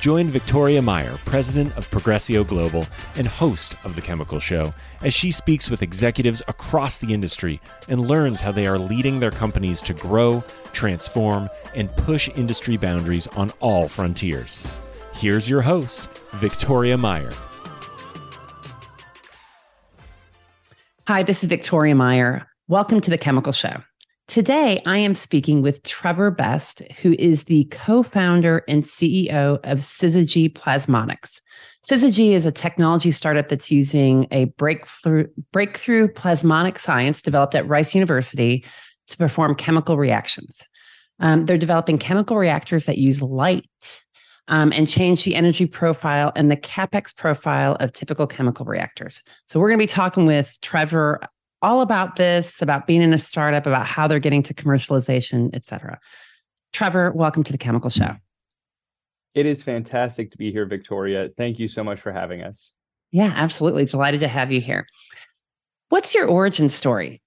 Join Victoria Meyer, president of Progressio Global and host of The Chemical Show, as she speaks with executives across the industry and learns how they are leading their companies to grow, transform, and push industry boundaries on all frontiers. Here's your host, Victoria Meyer. Hi, this is Victoria Meyer. Welcome to The Chemical Show. Today, I am speaking with Trevor Best, who is the co-founder and CEO of Syzygy Plasmonics. Syzygy is a technology startup that's using a breakthrough plasmonic science developed at Rice University to perform chemical reactions. They're developing chemical reactors that use light and change the energy profile and the CapEx profile of typical chemical reactors. So we're going to be talking with Trevor all about this, about being in a startup, about how they're getting to commercialization, et cetera. Trevor, welcome to The Chemical Show. It is fantastic to be here, Victoria. Thank you so much for having us. Yeah, absolutely. Delighted to have you here. What's your origin story?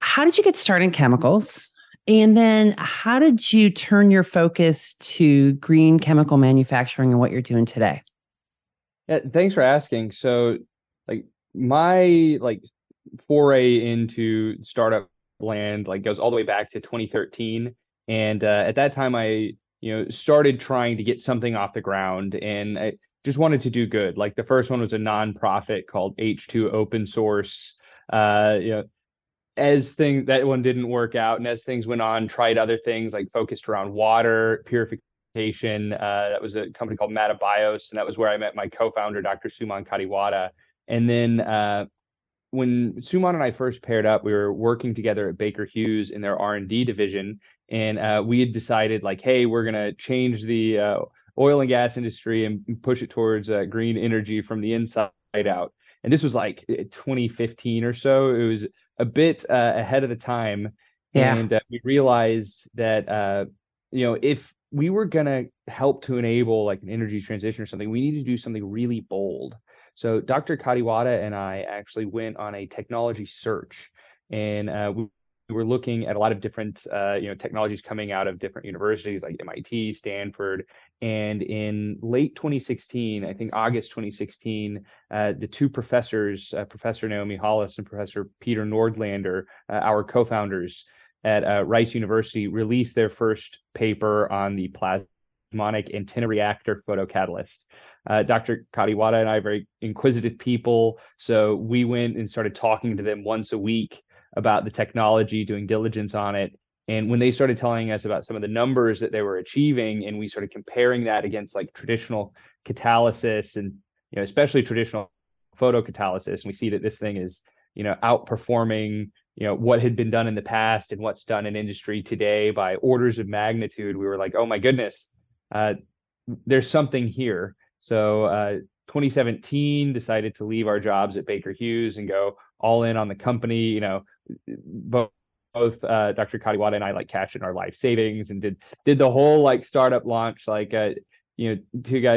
How did you get started in chemicals? And then how did you turn your focus to green chemical manufacturing and what you're doing today? Yeah, thanks for asking. So my foray into startup land goes all the way back to 2013, and at that time I started trying to get something off the ground, and I just wanted to do good. The first one was a nonprofit called h2 Open Source. That one didn't work out, and as things went on, tried other things focused around water purification. That was a company called Matabios, and that was where I met my co-founder, Dr. Suman Khatiwada. And then when Suman and I first paired up, we were working together at Baker Hughes in their R&D division, and we had decided, hey, we're going to change the oil and gas industry and push it towards green energy from the inside out. And this was 2015 or so. It was a bit ahead of the time. Yeah. And we realized that, if we were going to help to enable an energy transition or something, we need to do something really bold. So Dr. Khatiwada and I actually went on a technology search, and we were looking at a lot of different, technologies coming out of different universities like MIT, Stanford. And in late 2016, I think August 2016, the two professors, Professor Naomi Hollis and Professor Peter Nordlander, our co-founders at Rice University, released their first paper on the plasmonic antenna reactor photocatalyst. Dr. Khatiwada and I are very inquisitive people, so we went and started talking to them once a week about the technology, doing diligence on it. And when they started telling us about some of the numbers that they were achieving, and we started comparing that against traditional catalysis, and especially traditional photocatalysis, and we see that this thing is outperforming what had been done in the past and what's done in industry today by orders of magnitude, we were oh my goodness, there's something here. So 2017, decided to leave our jobs at Baker Hughes and go all in on the company. Both Dr. Khatiwada and I cashed in our life savings and did the whole startup launch, two guys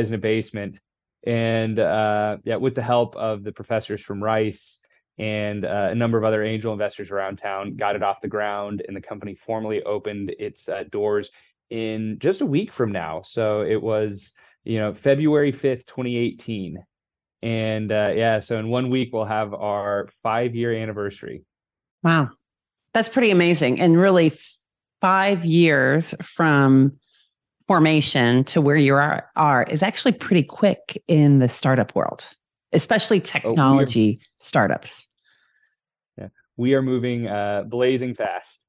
in a basement. And with the help of the professors from Rice and a number of other angel investors around town, got it off the ground, and the company formally opened its doors in just a week from now. So it was February 5th, 2018. And so in 1 week, we'll have our 5-year anniversary. Wow. That's pretty amazing. And really 5 years from formation to where you are is actually pretty quick in the startup world, especially technology startups. Yeah, we are moving blazing fast.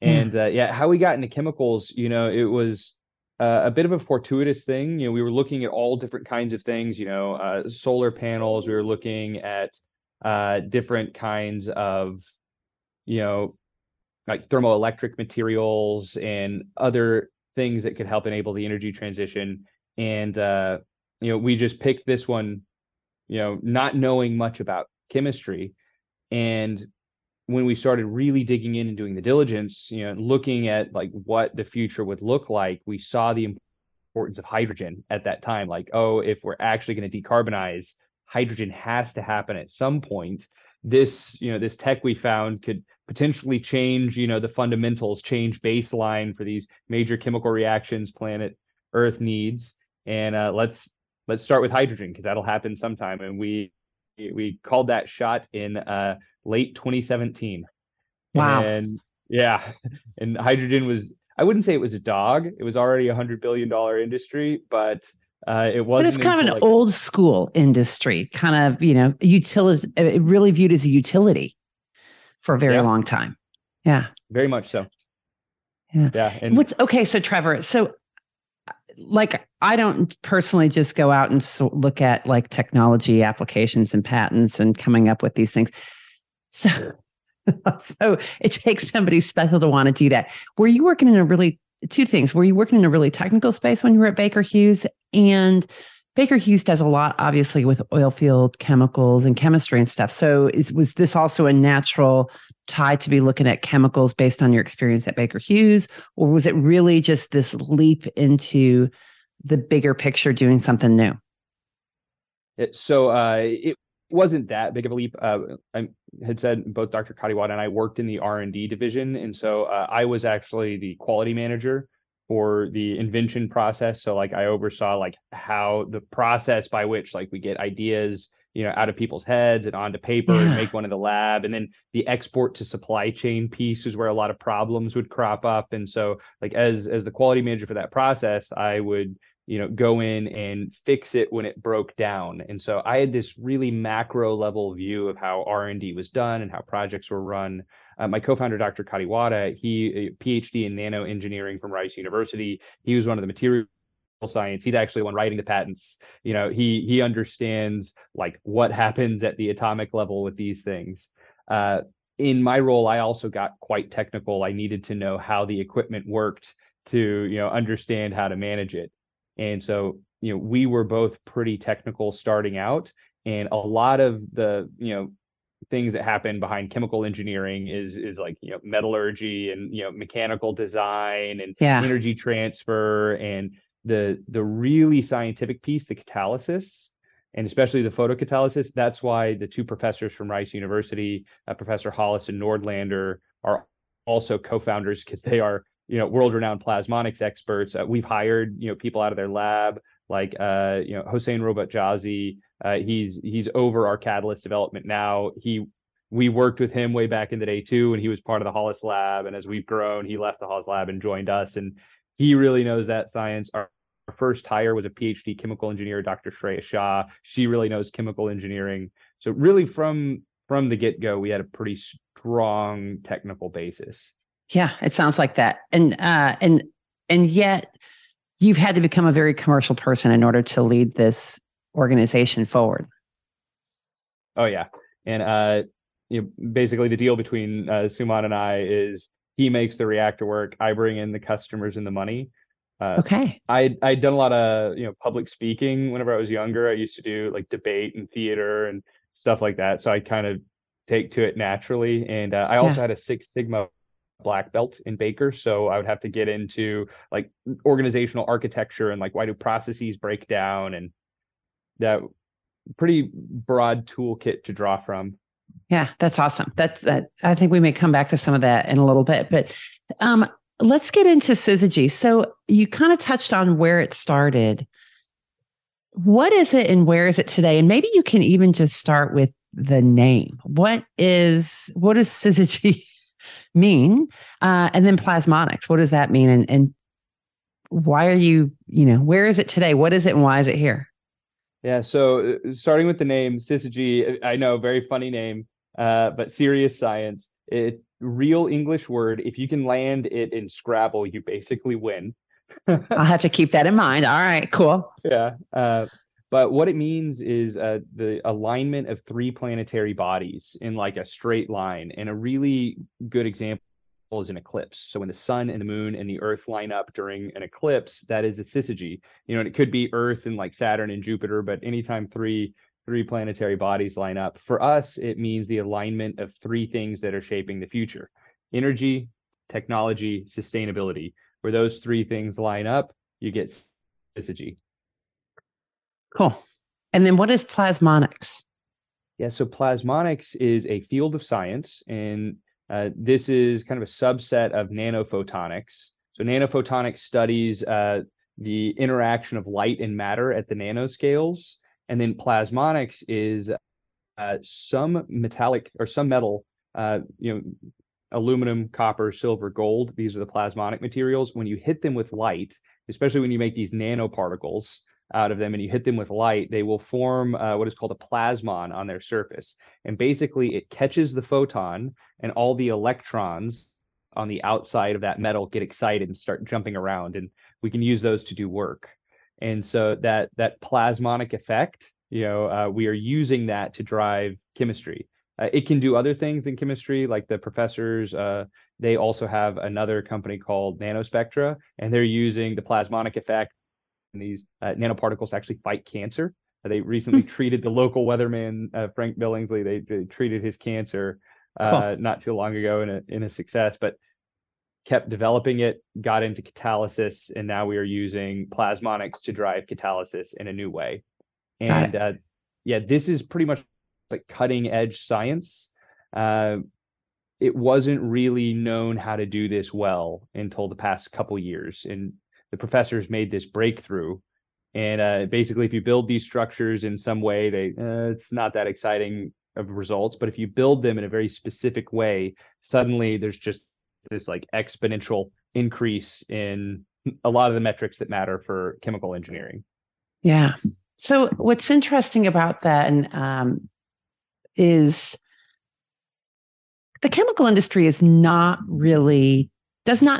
And how we got into chemicals, it was a bit of a fortuitous thing. We were looking at all different kinds of things, solar panels. We were looking at different kinds of, thermoelectric materials and other things that could help enable the energy transition. And, we just picked this one, not knowing much about chemistry. And when we started really digging in and doing the diligence, looking at like what the future would look like, we saw the importance of hydrogen at that time. Like, oh, if we're actually going to decarbonize, hydrogen has to happen at some point. This, this tech we found could potentially change, the fundamentals, change baseline for these major chemical reactions planet Earth needs. And let's start with hydrogen, because that'll happen sometime. And we called that shot in late 2017. Wow. And yeah, and hydrogen was, I wouldn't say it was a dog. It was already $100 billion industry, but it wasn't. But it's kind of an old school industry, kind of, utility, really viewed as a utility for a very long time. Yeah. Very much so. Yeah. Yeah. And so Trevor, like, I don't personally just go out and look at like technology applications and patents and coming up with these things. So it takes somebody special to want to do that. Were you working in Were you working in a really technical space when you were at Baker Hughes? And Baker Hughes does a lot, obviously, with oil field chemicals and chemistry and stuff. So was this also a natural tie to be looking at chemicals based on your experience at Baker Hughes? Or was it really just this leap into the bigger picture, doing something new? So it wasn't that big of a leap. I had said both Dr. Khatiwada and I worked in the R&D division. And so I was actually the quality manager for the invention process. So like I oversaw like how the process by which like we get ideas, out of people's heads and onto paper and make one in the lab. And then the export to supply chain piece is where a lot of problems would crop up. And so like as the quality manager for that process, I would go in and fix it when it broke down. And so I had this really macro level view of how R&D was done and how projects were run. My co-founder, Dr. Khatiwada, he a PhD in nano engineering from Rice University. He was one of the material science. He's actually one writing the patents. He understands like what happens at the atomic level with these things. In my role, I also got quite technical. I needed to know how the equipment worked to, understand how to manage it. And so, we were both pretty technical starting out, and a lot of the, things that happen behind chemical engineering is like, metallurgy and, mechanical design and energy transfer, and the really scientific piece, the catalysis, and especially the photocatalysis. That's why the two professors from Rice University, Professor Hollis and Nordlander, are also co-founders, because they are world-renowned plasmonics experts. We've hired, people out of their lab, like, Hossein Robatjazi. He's over our catalyst development now. We worked with him way back in the day too, and he was part of the Hollis lab. And as we've grown, he left the Hollis lab and joined us. And he really knows that science. Our first hire was a PhD chemical engineer, Dr. Shreya Shah. She really knows chemical engineering. So really from the get-go, we had a pretty strong technical basis. Yeah, it sounds like that. And yet you've had to become a very commercial person in order to lead this organization forward. Oh yeah. And basically the deal between Suman and I is he makes the reactor work, I bring in the customers and the money. Okay. I'd done a lot of, public speaking whenever I was younger. I used to do like debate and theater and stuff like that. So I kind of take to it naturally. And I also had a Six Sigma black belt in Baker, so I would have to get into like organizational architecture and like why do processes break down, and that pretty broad toolkit to draw from. Yeah, that's awesome. That I think we may come back to some of that in a little bit, but let's get into Syzygy. So you kind of touched on where it started. What is it and where is it today? And maybe you can even just start with the name. What is Syzygy mean? And then plasmonics, what does that mean? And why are you, where is it today? What is it and why is it here? Yeah. So starting with the name Syzygy, I know, very funny name, but serious science, real English word. If you can land it in Scrabble, you basically win. I'll have to keep that in mind. All right, cool. Yeah. But what it means is the alignment of three planetary bodies in like a straight line. And a really good example is an eclipse. So when the sun and the moon and the Earth line up during an eclipse, that is a syzygy. And it could be Earth and like Saturn and Jupiter, but anytime three three planetary bodies line up. For us, it means the alignment of three things that are shaping the future: energy, technology, sustainability. Where those three things line up, you get syzygy. Cool. And then what is plasmonics? Yeah, so plasmonics is a field of science, and this is kind of a subset of nanophotonics. So nanophotonics studies the interaction of light and matter at the nanoscales. And then plasmonics is some metal, aluminum, copper, silver, gold. These are the plasmonic materials. When you hit them with light, especially when you make these nanoparticles out of them and you hit them with light, they will form what is called a plasmon on their surface. And basically it catches the photon, and all the electrons on the outside of that metal get excited and start jumping around, and we can use those to do work. And so that plasmonic effect, we are using that to drive chemistry. It can do other things than chemistry, like the professors, they also have another company called Nanospectra, and they're using the plasmonic effect and these nanoparticles to actually fight cancer. They recently treated the local weatherman, Frank Billingsley. They treated his cancer not too long ago in a success, but kept developing it, got into catalysis, and now we are using plasmonics to drive catalysis in a new way. And this is pretty much like cutting edge science. It wasn't really known how to do this well until the past couple years, and the professors made this breakthrough. And basically, if you build these structures in some way, it's not that exciting of results, but if you build them in a very specific way, suddenly there's just this like exponential increase in a lot of the metrics that matter for chemical engineering. Yeah. So what's interesting about that is the chemical industry does not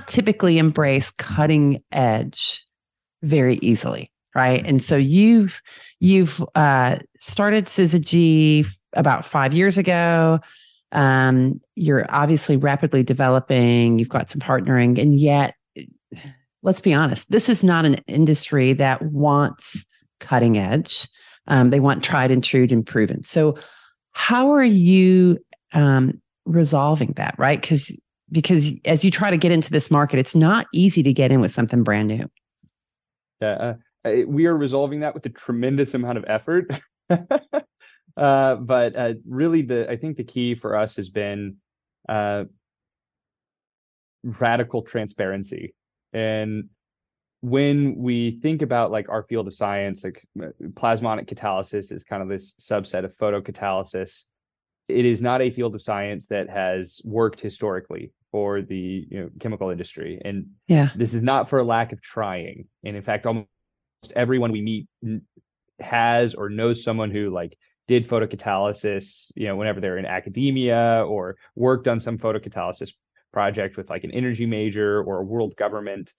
typically embrace cutting edge very easily, right? And so you've started Syzygy about 5 years ago. You're obviously rapidly developing. You've got some partnering, and yet, let's be honest, this is not an industry that wants cutting edge. They want tried and true and proven. So, how are you resolving that, right? Because as you try to get into this market, it's not easy to get in with something brand new. We are resolving that with a tremendous amount of effort. But really, I think the key for us has been radical transparency. And when we think about like our field of science, like plasmonic catalysis is kind of this subset of photocatalysis. It is not a field of science that has worked historically for the chemical industry. And this is not for a lack of trying. And in fact, almost everyone we meet has or knows someone who like did photocatalysis, whenever they're in academia, or worked on some photocatalysis project with like an energy major or a world government,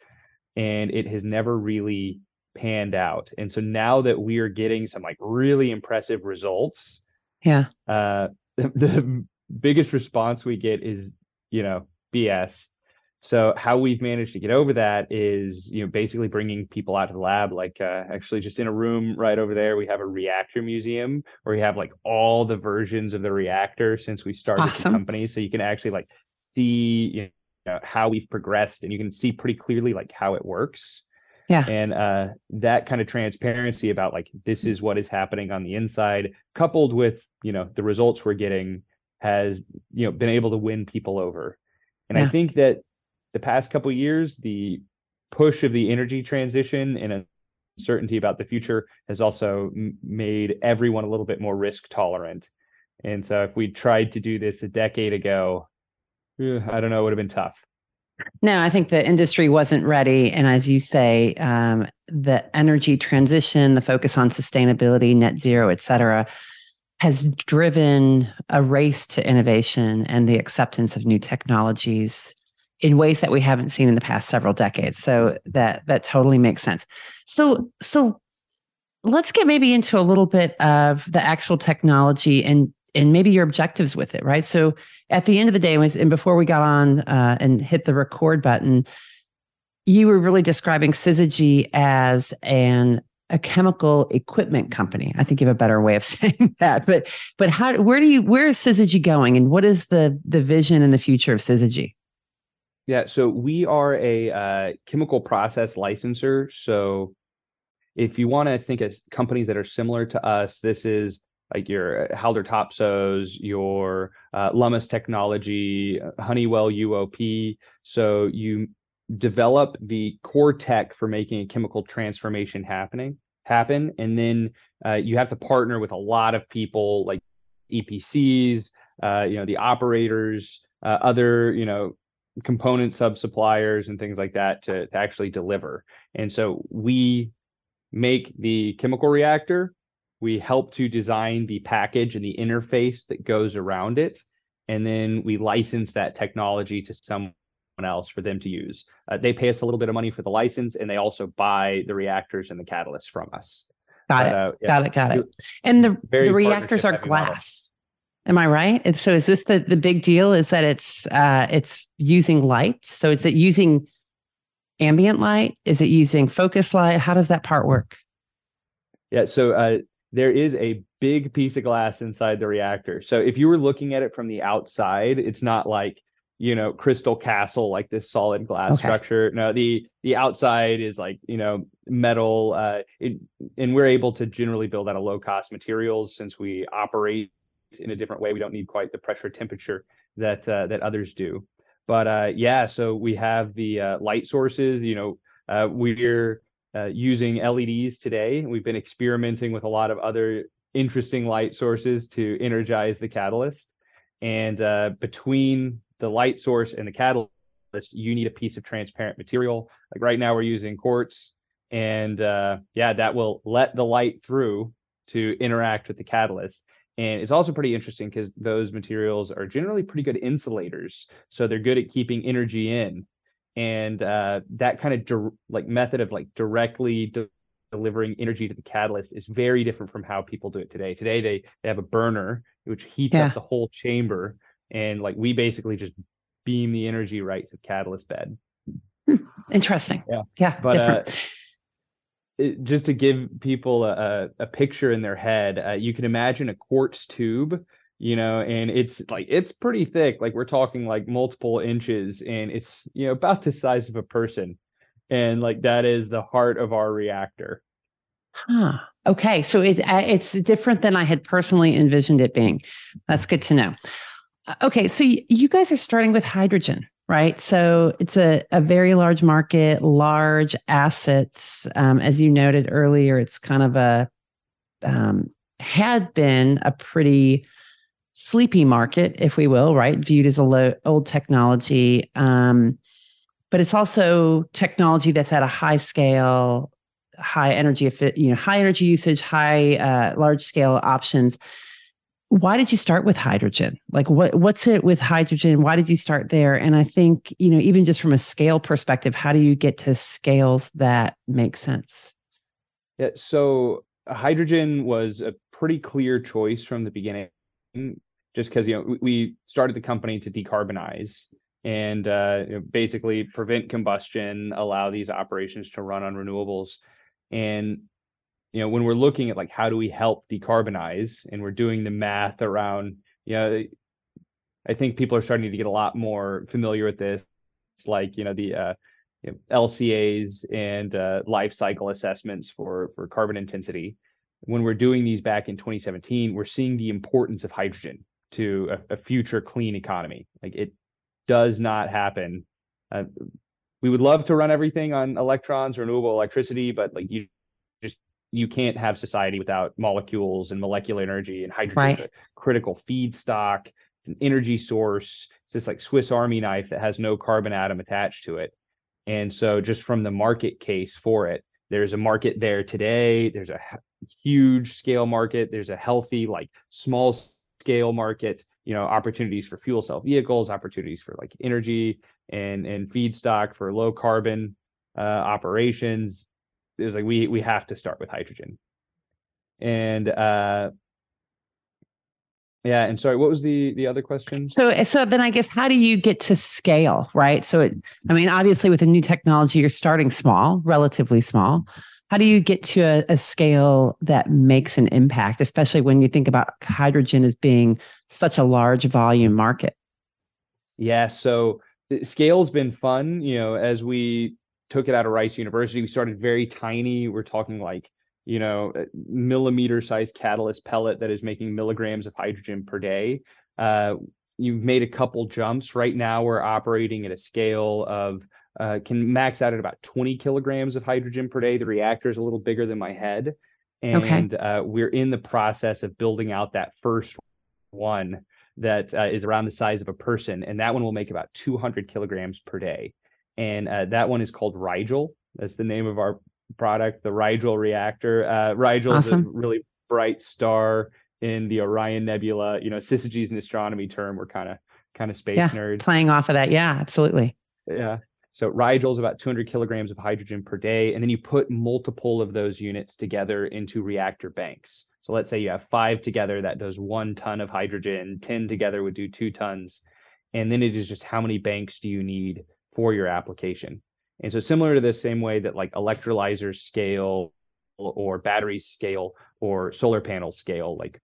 and it has never really panned out. And so now that we are getting some like really impressive results, the biggest response we get is, BS. So how we've managed to get over that is, basically bringing people out to the lab, like actually just in a room right over there, we have a reactor museum where we have like all the versions of the reactor since we started the company. So you can actually like see how we've progressed, and you can see pretty clearly like how it works. Yeah. And that kind of transparency about like, this is what is happening on the inside, coupled with, the results we're getting has, been able to win people over. And I think that the past couple of years, the push of the energy transition and uncertainty about the future has also made everyone a little bit more risk tolerant. And so if we tried to do this a decade ago, I don't know, it would have been tough. No, I think the industry wasn't ready. And as you say, the energy transition, the focus on sustainability, net zero, et cetera, has driven a race to innovation and the acceptance of new technologies in ways that we haven't seen in the past several decades. So that totally makes sense. So let's get maybe into a little bit of the actual technology and maybe your objectives with it, right? So at the end of the day, and before we got on and hit the record button, you were really describing Syzygy as an a chemical equipment company. I think you have a better way of saying that, but how, where is Syzygy going, and what is the vision and the future of Syzygy? Yeah, so we are a chemical process licenser. So if you want to think of companies that are similar to us, this is like your Halder Topsoe's, your Lummis Technology, Honeywell UOP. So you develop the core tech for making a chemical transformation happen. And then you have to partner with a lot of people like EPCs, the operators, other, component sub-suppliers and things like that to actually deliver. And so we make the chemical reactor. We help to design the package and the interface that goes around it. And then we license that technology to someone else for them to use. They pay us a little bit of money for the license, and they also buy the reactors and the catalysts from us. Got it. And the reactors are glass. Am I right? And so is this the big deal is that it's using light? So is it using ambient light? Is it using focus light? How does that part work? Yeah, so there is a big piece of glass inside the reactor. So if you were looking at it from the outside, it's not like, Crystal Castle, like this solid glass structure. No, the outside is like, metal. And we're able to generally build out of low cost materials since we operate in a different way. We don't need quite the pressure temperature that that others do, but so we have the light sources. We're using LEDs today. We've been experimenting with a lot of other interesting light sources to energize the catalyst, and between the light source and the catalyst, you need a piece of transparent material. Like right now, we're using quartz, and that will let the light through to interact with the catalyst. And it's also pretty interesting because those materials are generally pretty good insulators. So they're good at keeping energy in. And that kind of method of directly delivering energy to the catalyst is very different from how people do it today. Today, they have a burner, which heats up the whole chamber. And we basically just beam the energy right to the catalyst bed. Interesting. Yeah, but, different. Just to give people a picture in their head, you can imagine a quartz tube, and it's pretty thick. We're talking multiple inches, and it's, about the size of a person. And that is the heart of our reactor. Huh. Okay. So it's different than I had personally envisioned it being. That's good to know. Okay. So you guys are starting with hydrogen. Right. So it's a very large market, large assets. As you noted earlier, it's kind of had been a pretty sleepy market, if we will, right? Viewed as old technology. But it's also technology that's at a high scale, high energy, high energy usage, high, large scale options. Why did you start with hydrogen? What's it with hydrogen? Why did you start there? And I think, even just from a scale perspective, how do you get to scales that make sense? Yeah. So hydrogen was a pretty clear choice from the beginning, just because, we started the company to decarbonize and basically prevent combustion, allow these operations to run on renewables. And when we're looking at how do we help decarbonize, and we're doing the math around, I think people are starting to get a lot more familiar with this, the LCAs and life cycle assessments for carbon intensity. When we're doing these back in 2017, we're seeing the importance of hydrogen to a future clean economy. It does not happen. We would love to run everything on electrons, renewable electricity, but you can't have society without molecules and molecular energy, and hydrogen is a critical feedstock. It's an energy source. It's this Swiss Army knife that has no carbon atom attached to it. And so just from the market case for it, there's a market there today. There's a huge scale market. There's a healthy, small scale market, opportunities for fuel cell vehicles, opportunities for energy and feedstock for low carbon operations. It was we have to start with hydrogen. And and sorry, what was the other question? So then I guess, how do you get to scale, right? So obviously with a new technology, you're starting small, relatively small, How do you get to a scale that makes an impact, especially when you think about hydrogen as being such a large volume market? Yeah, so scale's been fun. You know, as we took it out of Rice University, we started very tiny. We're talking like, you know, millimeter sized catalyst pellet that is making milligrams of hydrogen per day. You've made a couple jumps. Right now, we're operating at a scale of can max out at about 20 kilograms of hydrogen per day. The reactor is a little bigger than my head. And we're in the process of building out that first one that is around the size of a person. And that one will make about 200 kilograms per day. And that one is called Rigel. That's the name of our product, the Rigel reactor. Rigel is a really bright star in the Orion Nebula. You know, Syzygy is an astronomy term. We're kind of space nerds. Playing off of that. Yeah, absolutely. Yeah. So Rigel is about 200 kilograms of hydrogen per day. And then you put multiple of those units together into reactor banks. So let's say you have 5 together, that does 1 ton of hydrogen, 10 together would do 2 tons. And then it is just how many banks do you need for your application? And so similar to the same way that like electrolyzers scale or batteries scale or solar panels scale, like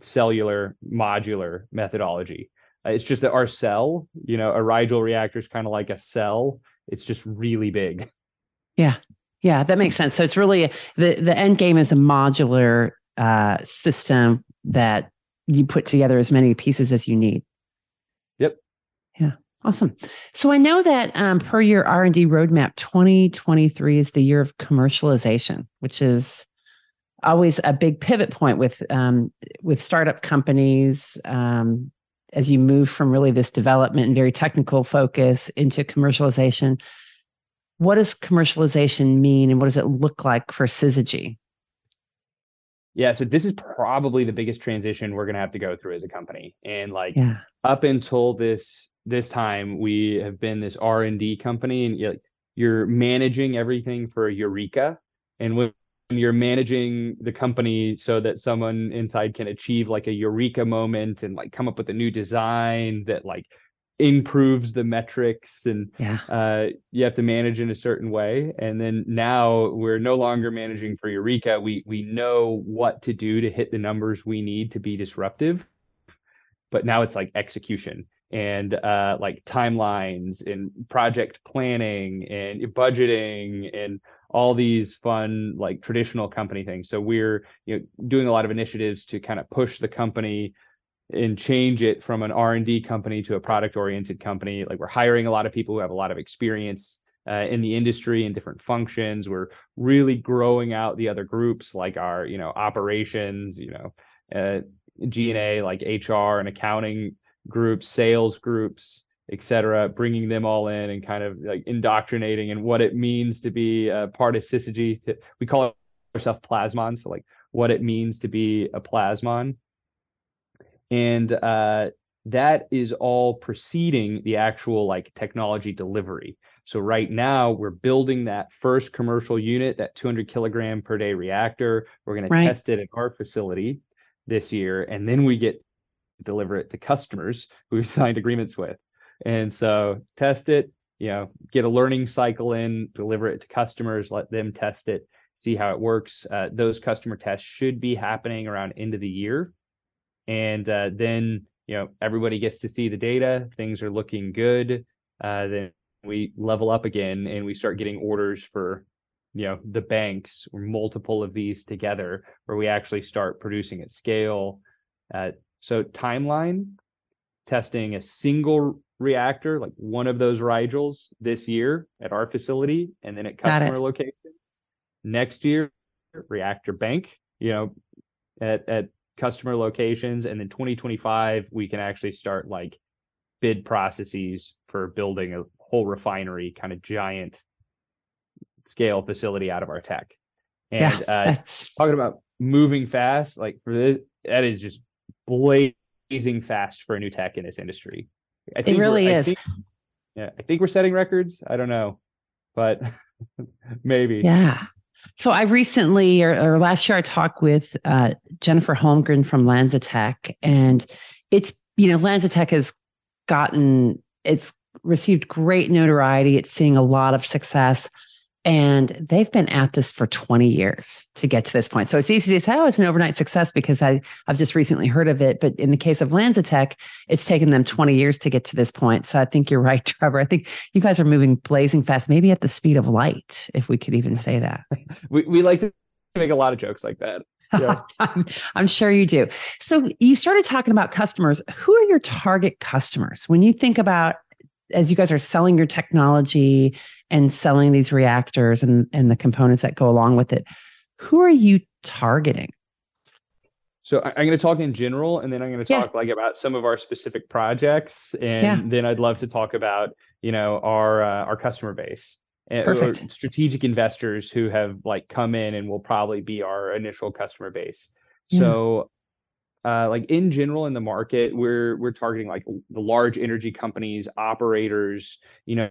cellular modular methodology. It's just that our cell, you know, a Rigel reactor is kind of like a cell. It's just really big. Yeah. Yeah, that makes sense. So it's really the end game is a modular system that you put together as many pieces as you need. Yep. Yeah. Awesome. So I know that per your R&D roadmap, 2023 is the year of commercialization, which is always a big pivot point with startup companies, as you move from really this development and very technical focus into commercialization. What does commercialization mean and what does it look like for Syzygy? Yeah, so this is probably the biggest transition we're going to have to go through as a company. And like up until this time, we have been this R&D company, and you're managing everything for Eureka. And when you're managing the company so that someone inside can achieve like a Eureka moment and like come up with a new design that like improves the metrics, and you have to manage in a certain way. And then now we're no longer managing for Eureka. We know what to do to hit the numbers we need to be disruptive, but now it's like execution and like timelines and project planning and budgeting and all these fun, like traditional company things. So we're doing a lot of initiatives to kind of push the company and change it from an R&D company to a product-oriented company. Like we're hiring a lot of people who have a lot of experience in the industry in different functions. We're really growing out the other groups, like our operations, G&A, like HR and accounting groups, sales groups, etc., bringing them all in and kind of like indoctrinating and what it means to be a part of Syzygy. We call ourselves plasmons, so like what it means to be a plasmon. And that is all preceding the actual like technology delivery. So right now we're building that first commercial unit, that 200 kilogram per day reactor. We're going to test it at our facility this year, and then we get to deliver it to customers who we've signed agreements with. And so test it, get a learning cycle in, deliver it to customers, let them test it, see how it works. Those customer tests should be happening around end of the year. And then, everybody gets to see the data. Things are looking good. Then we level up again and we start getting orders for, the banks or multiple of these together where we actually start producing at scale. So timeline, testing a single reactor, like one of those Rigels this year at our facility and then at customer locations. Next year, reactor bank, at customer locations. And then 2025, we can actually start like bid processes for building a whole refinery, kind of giant scale facility out of our tech. And talking about moving fast, like for this, that is just blazing fast for a new tech in this industry. I think it really is. I think we're setting records. I don't know, but maybe. Yeah. So I recently, or last year, I talked with Jennifer Holmgren from Lanza Tech, and it's, Lanza Tech has gotten, it's received great notoriety. It's seeing a lot of success. And they've been at this for 20 years to get to this point. So it's easy to say, oh, it's an overnight success because I've just recently heard of it. But in the case of Lanza Tech, it's taken them 20 years to get to this point. So I think you're right, Trevor. I think you guys are moving blazing fast, maybe at the speed of light, if we could even say that. We like to make a lot of jokes like that. Yeah. I'm sure you do. So you started talking about customers. Who are your target customers? When you think about, as you guys are selling your technology and selling these reactors and the components that go along with it, who are you targeting? So I'm going to talk in general, and then I'm going to talk like about some of our specific projects. And then I'd love to talk about, you know, our customer base or strategic investors who have like come in and will probably be our initial customer base. Yeah. So like in general in the market, we're targeting like the large energy companies, operators. You know,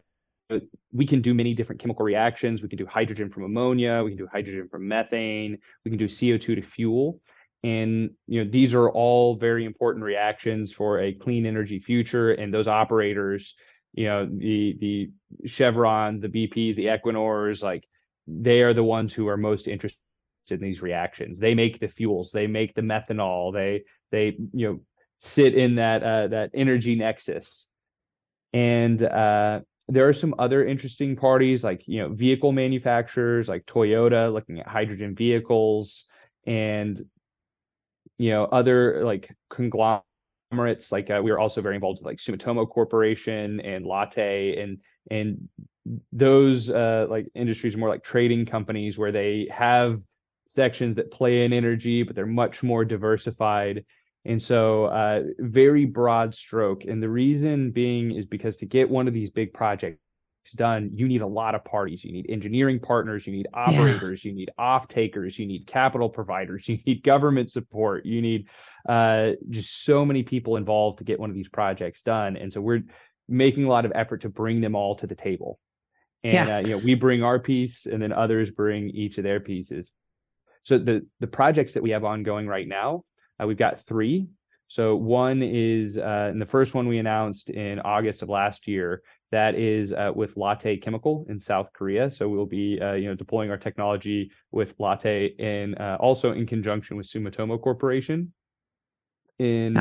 we can do many different chemical reactions. We can do hydrogen from ammonia. We can do hydrogen from methane. We can do CO2 to fuel. And, you know, these are all very important reactions for a clean energy future. And those operators, you know, the Chevron, the BP, the Equinors, like they are the ones who are most interested in these reactions. They make the fuels, they make the methanol, they you know, sit in that that energy nexus. And there are some other interesting parties, like, you know, vehicle manufacturers like Toyota looking at hydrogen vehicles, and, you know, other like conglomerates like we are also very involved with like Sumitomo Corporation and Lotte and those like industries are more like trading companies where they have sections that play in energy, but they're much more diversified. And so very broad stroke. And the reason being is because to get one of these big projects done, you need a lot of parties. You need engineering partners, you need operators, you need off-takers, you need capital providers, you need government support, you need just so many people involved to get one of these projects done. And so we're making a lot of effort to bring them all to the table. And you know, we bring our piece and then others bring each of their pieces. So the projects that we have ongoing right now, we've got three. So one is, and the first one we announced in August of last year, that is with Lotte Chemical in South Korea. So we'll be, you know, deploying our technology with Lotte and also in conjunction with Sumitomo Corporation in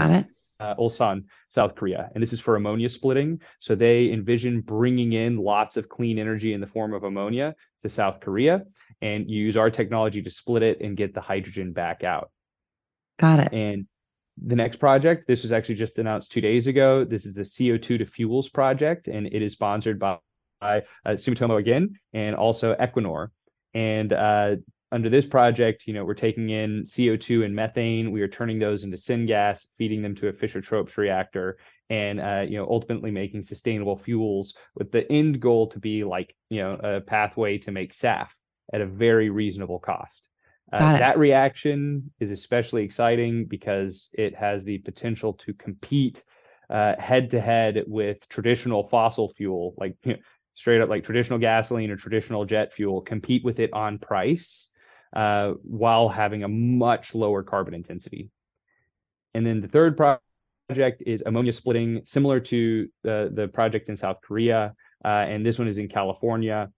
Ulsan, South Korea. And this is for ammonia splitting. So they envision bringing in lots of clean energy in the form of ammonia to South Korea and use our technology to split it and get the hydrogen back out. Got it. And the next project, this was actually just announced 2 days ago. This is a CO2 to fuels project, and it is sponsored by Sumitomo again, and also Equinor. And under this project, you know, we're taking in CO2 and methane. We are turning those into syngas, feeding them to a Fischer-Tropsch reactor, and, you know, ultimately making sustainable fuels with the end goal to be like, you know, a pathway to make SAF at a very reasonable cost. That reaction is especially exciting because it has the potential to compete head-to-head with traditional fossil fuel, like, you know, straight up like traditional gasoline or traditional jet fuel, compete with it on price while having a much lower carbon intensity. And then the third project is ammonia splitting, similar to the project in South Korea, and this one is in California.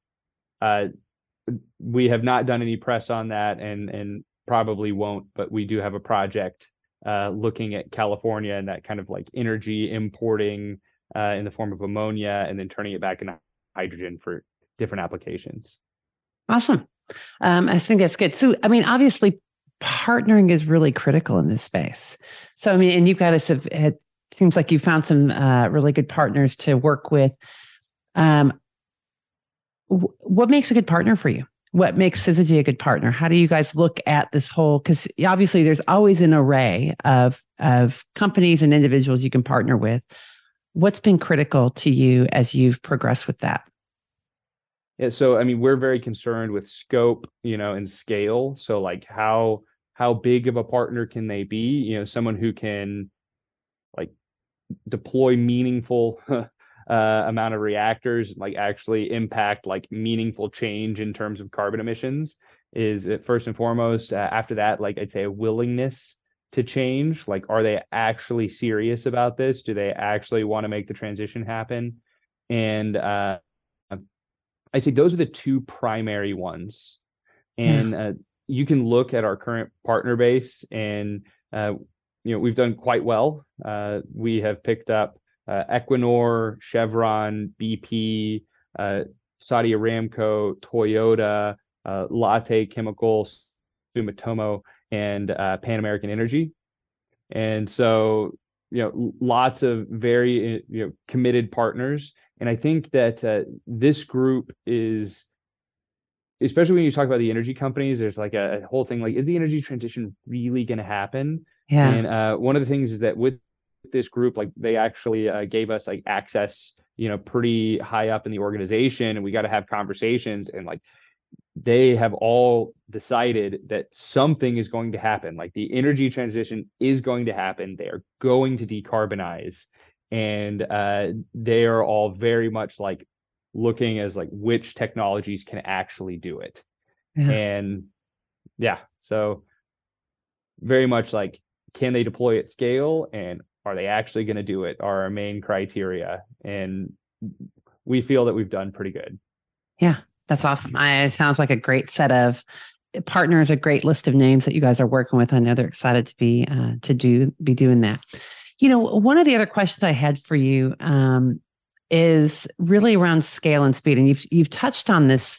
We have not done any press on that and probably won't, but we do have a project looking at California and that kind of like energy importing in the form of ammonia and then turning it back into hydrogen for different applications. Awesome. I think that's good. So, I mean, obviously partnering is really critical in this space. So, I mean, and you guys have, it seems like you found some really good partners to work with. What makes a good partner for you? What makes Syzygy a good partner? How do you guys look at this whole, because obviously there's always an array of companies and individuals you can partner with. What's been critical to you as you've progressed with that? Yeah, so, I mean, we're very concerned with scope, you know, and scale. So like how big of a partner can they be? You know, someone who can like deploy meaningful amount of reactors, like actually impact like meaningful change in terms of carbon emissions is first and foremost. After that, like I'd say a willingness to change, like are they actually serious about this? Do they actually want to make the transition happen? And I'd say those are the two primary ones. And you can look at our current partner base, and we've done quite well. We have picked up Equinor, Chevron, BP, Saudi Aramco, Toyota, Lotte Chemical, Sumitomo, and Pan American Energy. And so, lots of very committed partners. And I think that this group is, especially when you talk about the energy companies, there's like a whole thing like, is the energy transition really going to happen? Yeah. And one of the things is that with this group, like they actually gave us like access, pretty high up in the organization, and we got to have conversations, and like they have all decided that something is going to happen. Like the energy transition is going to happen. They are going to decarbonize, and they are all very much like looking as like which technologies can actually do it. Yeah. And yeah, so very much like, can they deploy at scale, and are they actually going to do it, are our main criteria. And we feel that we've done pretty good. Yeah, that's awesome. It sounds like a great set of partners, a great list of names that you guys are working with. I know they're excited to be doing that. One of the other questions I had for you is really around scale and speed. And you've touched on this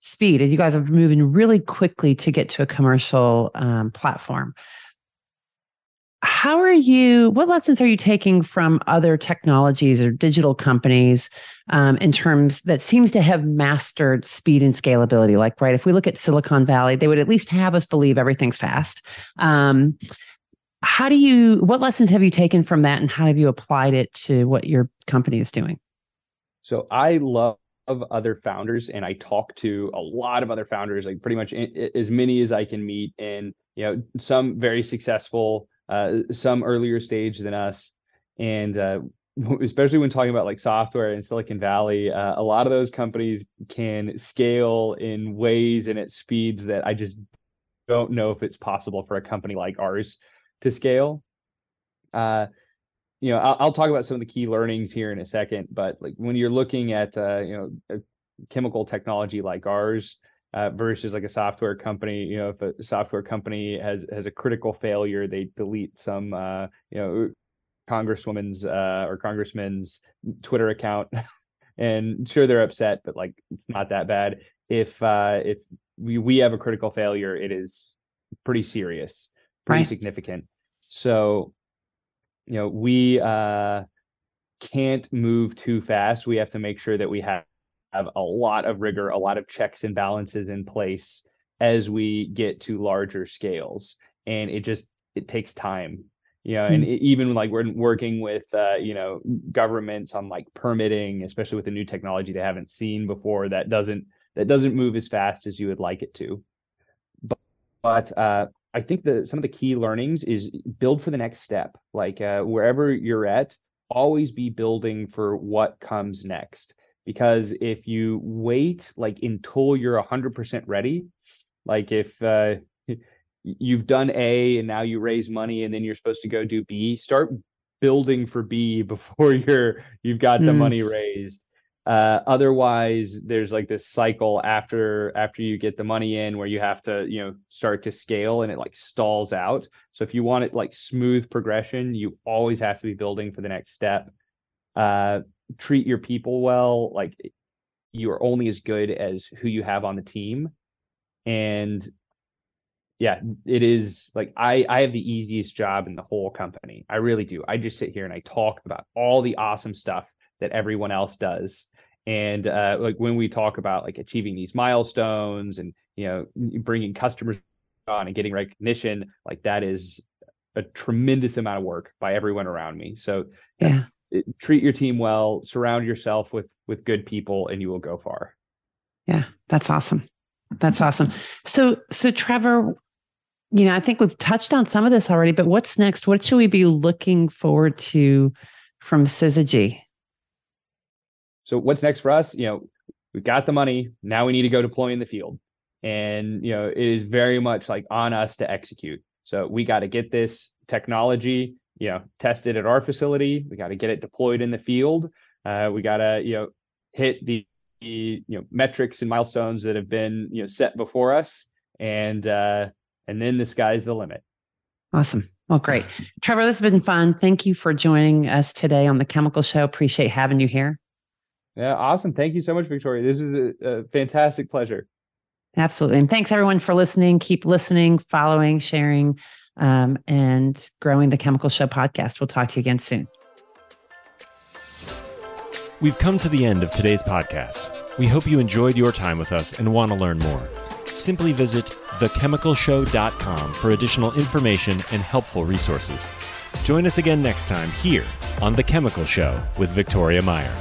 speed, and you guys are moving really quickly to get to a commercial platform. What lessons are you taking from other technologies or digital companies in terms that seems to have mastered speed and scalability? Like, right, if we look at Silicon Valley, they would at least have us believe everything's fast. What lessons have you taken from that, and how have you applied it to what your company is doing? So I love other founders, and I talk to a lot of other founders, like pretty much as many as I can meet, and, some very successful, some earlier stage than us. And especially when talking about like software in Silicon Valley, a lot of those companies can scale in ways and at speeds that I just don't know if it's possible for a company like ours to scale. I'll talk about some of the key learnings here in a second, but like when you're looking at a chemical technology like ours, versus like a software company, if a software company has a critical failure, they delete some, congresswoman's or congressman's Twitter account, and sure, they're upset, but like, it's not that bad. If we have a critical failure, it is pretty serious, pretty right. significant. So, we can't move too fast. We have to make sure that we have a lot of rigor, a lot of checks and balances in place as we get to larger scales. And it takes time, and even like we're working with, governments on like permitting, especially with the new technology they haven't seen before, that doesn't move as fast as you would like it to. But I think some of the key learnings is build for the next step. Like wherever you're at, always be building for what comes next. Because if you wait like until you're 100% ready, like if you've done A and now you raise money and then you're supposed to go do B, start building for B before you've got the money raised. Otherwise, there's like this cycle after you get the money in where you have to start to scale, and it like stalls out. So if you want it like smooth progression, you always have to be building for the next step. Treat your people well. Like you are only as good as who you have on the team. And yeah, it is like I have the easiest job in the whole company. I really do. I just sit here and I talk about all the awesome stuff that everyone else does. And like when we talk about like achieving these milestones and bringing customers on and getting recognition, like that is a tremendous amount of work by everyone around me. So yeah. Treat your team well, surround yourself with good people, and you will go far. Yeah, that's awesome. That's awesome. So Trevor, I think we've touched on some of this already, but what's next? What should we be looking forward to from Syzygy? So what's next for us? We got the money. Now we need to go deploy in the field. And, it is very much like on us to execute. So we got to get this technology tested at our facility. We got to get it deployed in the field. We got to hit the metrics and milestones that have been set before us, and then the sky's the limit. Awesome. Well, great. Trevor, this has been fun. Thank you for joining us today on The Chemical Show. Appreciate having you here. Yeah, awesome. Thank you so much, Victoria. This is a fantastic pleasure. Absolutely. And thanks, everyone, for listening. Keep listening, following, sharing, and growing The Chemical Show podcast. We'll talk to you again soon. We've come to the end of today's podcast. We hope you enjoyed your time with us and want to learn more. Simply visit thechemicalshow.com for additional information and helpful resources. Join us again next time here on The Chemical Show with Victoria Meyer.